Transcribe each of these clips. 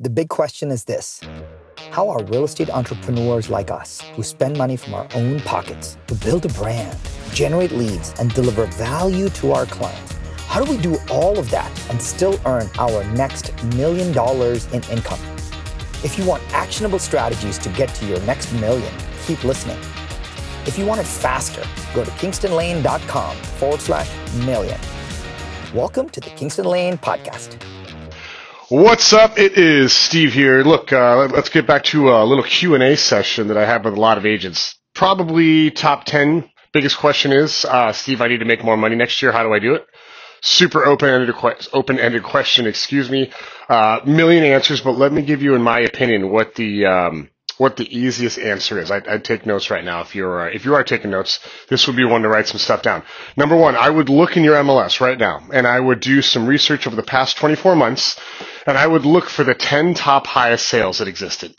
The big question is this: how are real estate entrepreneurs like us, who spend money from our own pockets to build a brand, generate leads, and deliver value to our clients, how do we do all of that and still earn our next $1 million in income? If you want actionable strategies to get to your next million, keep listening. If you want it faster, go to kingstonlane.com/million. Welcome to the Kingston Lane Podcast. What's up? It is Steve here. Look, let's get back to a little Q&A session that I have with a lot of agents. Probably top 10 biggest question is, Steve, I need to make more money next year. How do I do it? Super open-ended question, excuse me. Million answers, but let me give you, in my opinion, what the easiest answer is. I'd take notes right now. If you are taking notes, this would be one to write some stuff down. Number one, I would look in your MLS right now, and I would do some research over the past 24 months, and I would look for the 10 top highest sales that existed.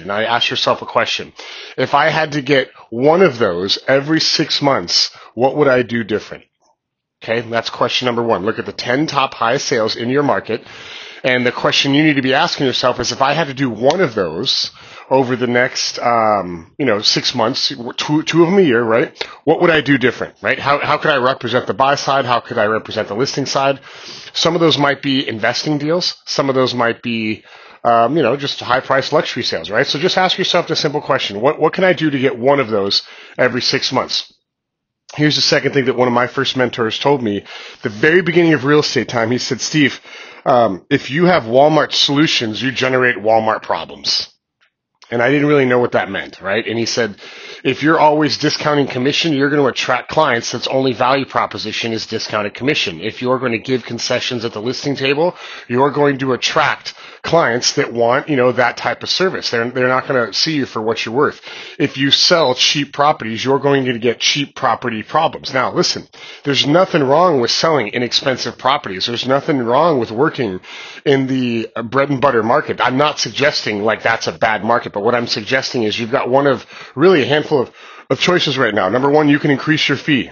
And I asked yourself a question. If I had to get one of those every 6 months, what would I do different? Okay, that's question number one. Look at the 10 top highest sales in your market. And the question you need to be asking yourself is, if I had to do one of those over the next, 6 months, two of them a year, right? What would I do different, right? How could I represent the buy side? How could I represent the listing side? Some of those might be investing deals. Some of those might be, just high-priced luxury sales, right? So just ask yourself the simple question: what can I do to get one of those every 6 months? Here's the second thing that one of my first mentors told me the very beginning of real estate time. He said, Steve, if you have Walmart solutions, you generate Walmart problems. And I didn't really know what that meant, right? And he said, if you're always discounting commission, you're going to attract clients that's only value proposition is discounted commission. If you're going to give concessions at the listing table, you're going to attract clients that want, that type of service. They're not going to see you for what you're worth. If you sell cheap properties, you're going to get cheap property problems. Now, listen, there's nothing wrong with selling inexpensive properties. There's nothing wrong with working in the bread and butter market. I'm not suggesting that's a bad market, but what I'm suggesting is you've got one of really a handful of choices right now. Number one, you can increase your fee.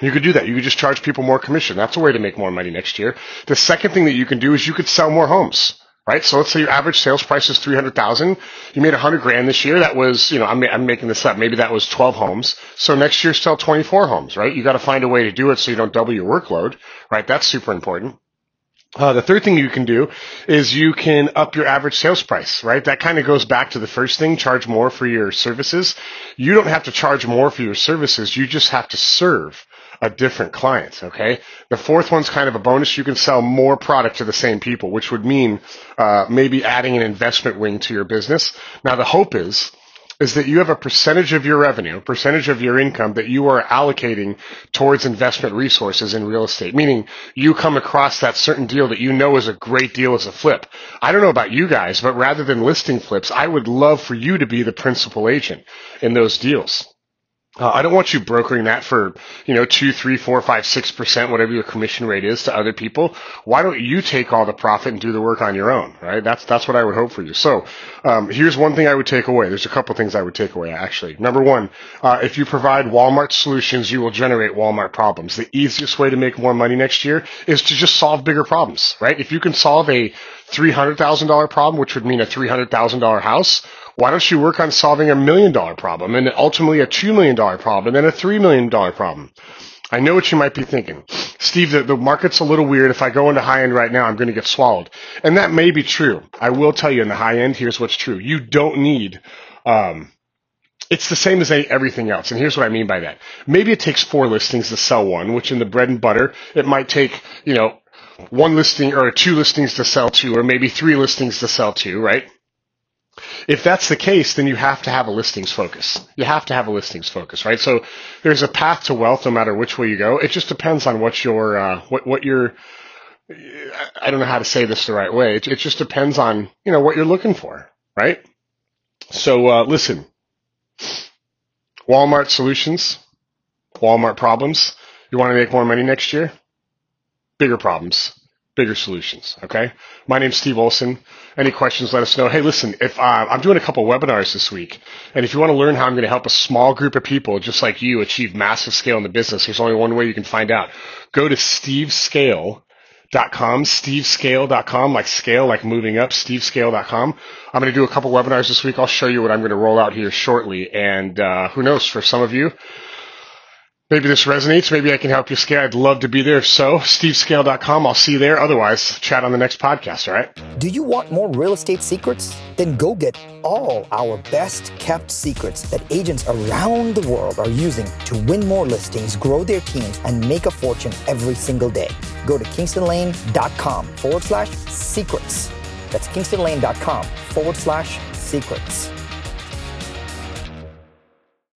You could do that. You could just charge people more commission. That's a way to make more money next year. The second thing that you can do is you could sell more homes. Right? So let's say your average sales price is $300,000. You made $100,000 this year. That was, I'm making this up. Maybe that was 12 homes. So next year, sell 24 homes, right? You got to find a way to do it so you don't double your workload, right? That's super important. The third thing you can do is you can up your average sales price, right? That kind of goes back to the first thing, charge more for your services. You don't have to charge more for your services. You just have to serve a different client, okay? The fourth one's kind of a bonus. You can sell more product to the same people, which would mean maybe adding an investment wing to your business. Now, the hope is that you have a percentage of your revenue, a percentage of your income that you are allocating towards investment resources in real estate, meaning you come across that certain deal that you know is a great deal as a flip. I don't know about you guys, but rather than listing flips, I would love for you to be the principal agent in those deals. I don't want you brokering that for, 2, 3, 4, 5, 6%, whatever your commission rate is, to other people. Why don't you take all the profit and do the work on your own, right? That's what I would hope for you. So here's one thing I would take away. There's a couple things I would take away, actually. Number one, if you provide Walmart solutions, you will generate Walmart problems. The easiest way to make more money next year is to just solve bigger problems, right? If you can solve a $300,000 problem, which would mean a $300,000 house, why don't you work on solving $1 million problem and ultimately a $2 million problem and then a $3 million problem? I know what you might be thinking. Steve, the market's a little weird. If I go into high end right now, I'm going to get swallowed. And that may be true. I will tell you, in the high end, here's what's true. You don't need, it's the same as everything else. And here's what I mean by that. Maybe it takes 4 listings to sell one, which in the bread and butter, it might take, 1 listing or 2 listings to sell 2, or maybe 3 listings to sell 2, right? If that's the case, then you have to have a listings focus. Right? So there's a path to wealth no matter which way you go. It just depends on what your, I don't know how to say this the right way. It just depends on, what you're looking for, right? So listen, Walmart solutions, Walmart problems. You want to make more money next year? Bigger problems, bigger solutions, okay? My name's Steve Olson. Any questions, let us know. Hey, listen, if I'm doing a couple webinars this week, and if you want to learn how I'm going to help a small group of people just like you achieve massive scale in the business, there's only one way you can find out. Go to stevescale.com. .com, stevescale.com, like scale, like moving up, stevescale.com. I'm going to do a couple webinars this week. I'll show you what I'm going to roll out here shortly. And who knows, for some of you, maybe this resonates. Maybe I can help you scale. I'd love to be there. So stevescale.com. I'll see you there. Otherwise, chat on the next podcast. All right. Do you want more real estate secrets? Then go get all our best kept secrets that agents around the world are using to win more listings, grow their teams, and make a fortune every single day. Go to kingstonlane.com/secrets. That's kingstonlane.com/secrets.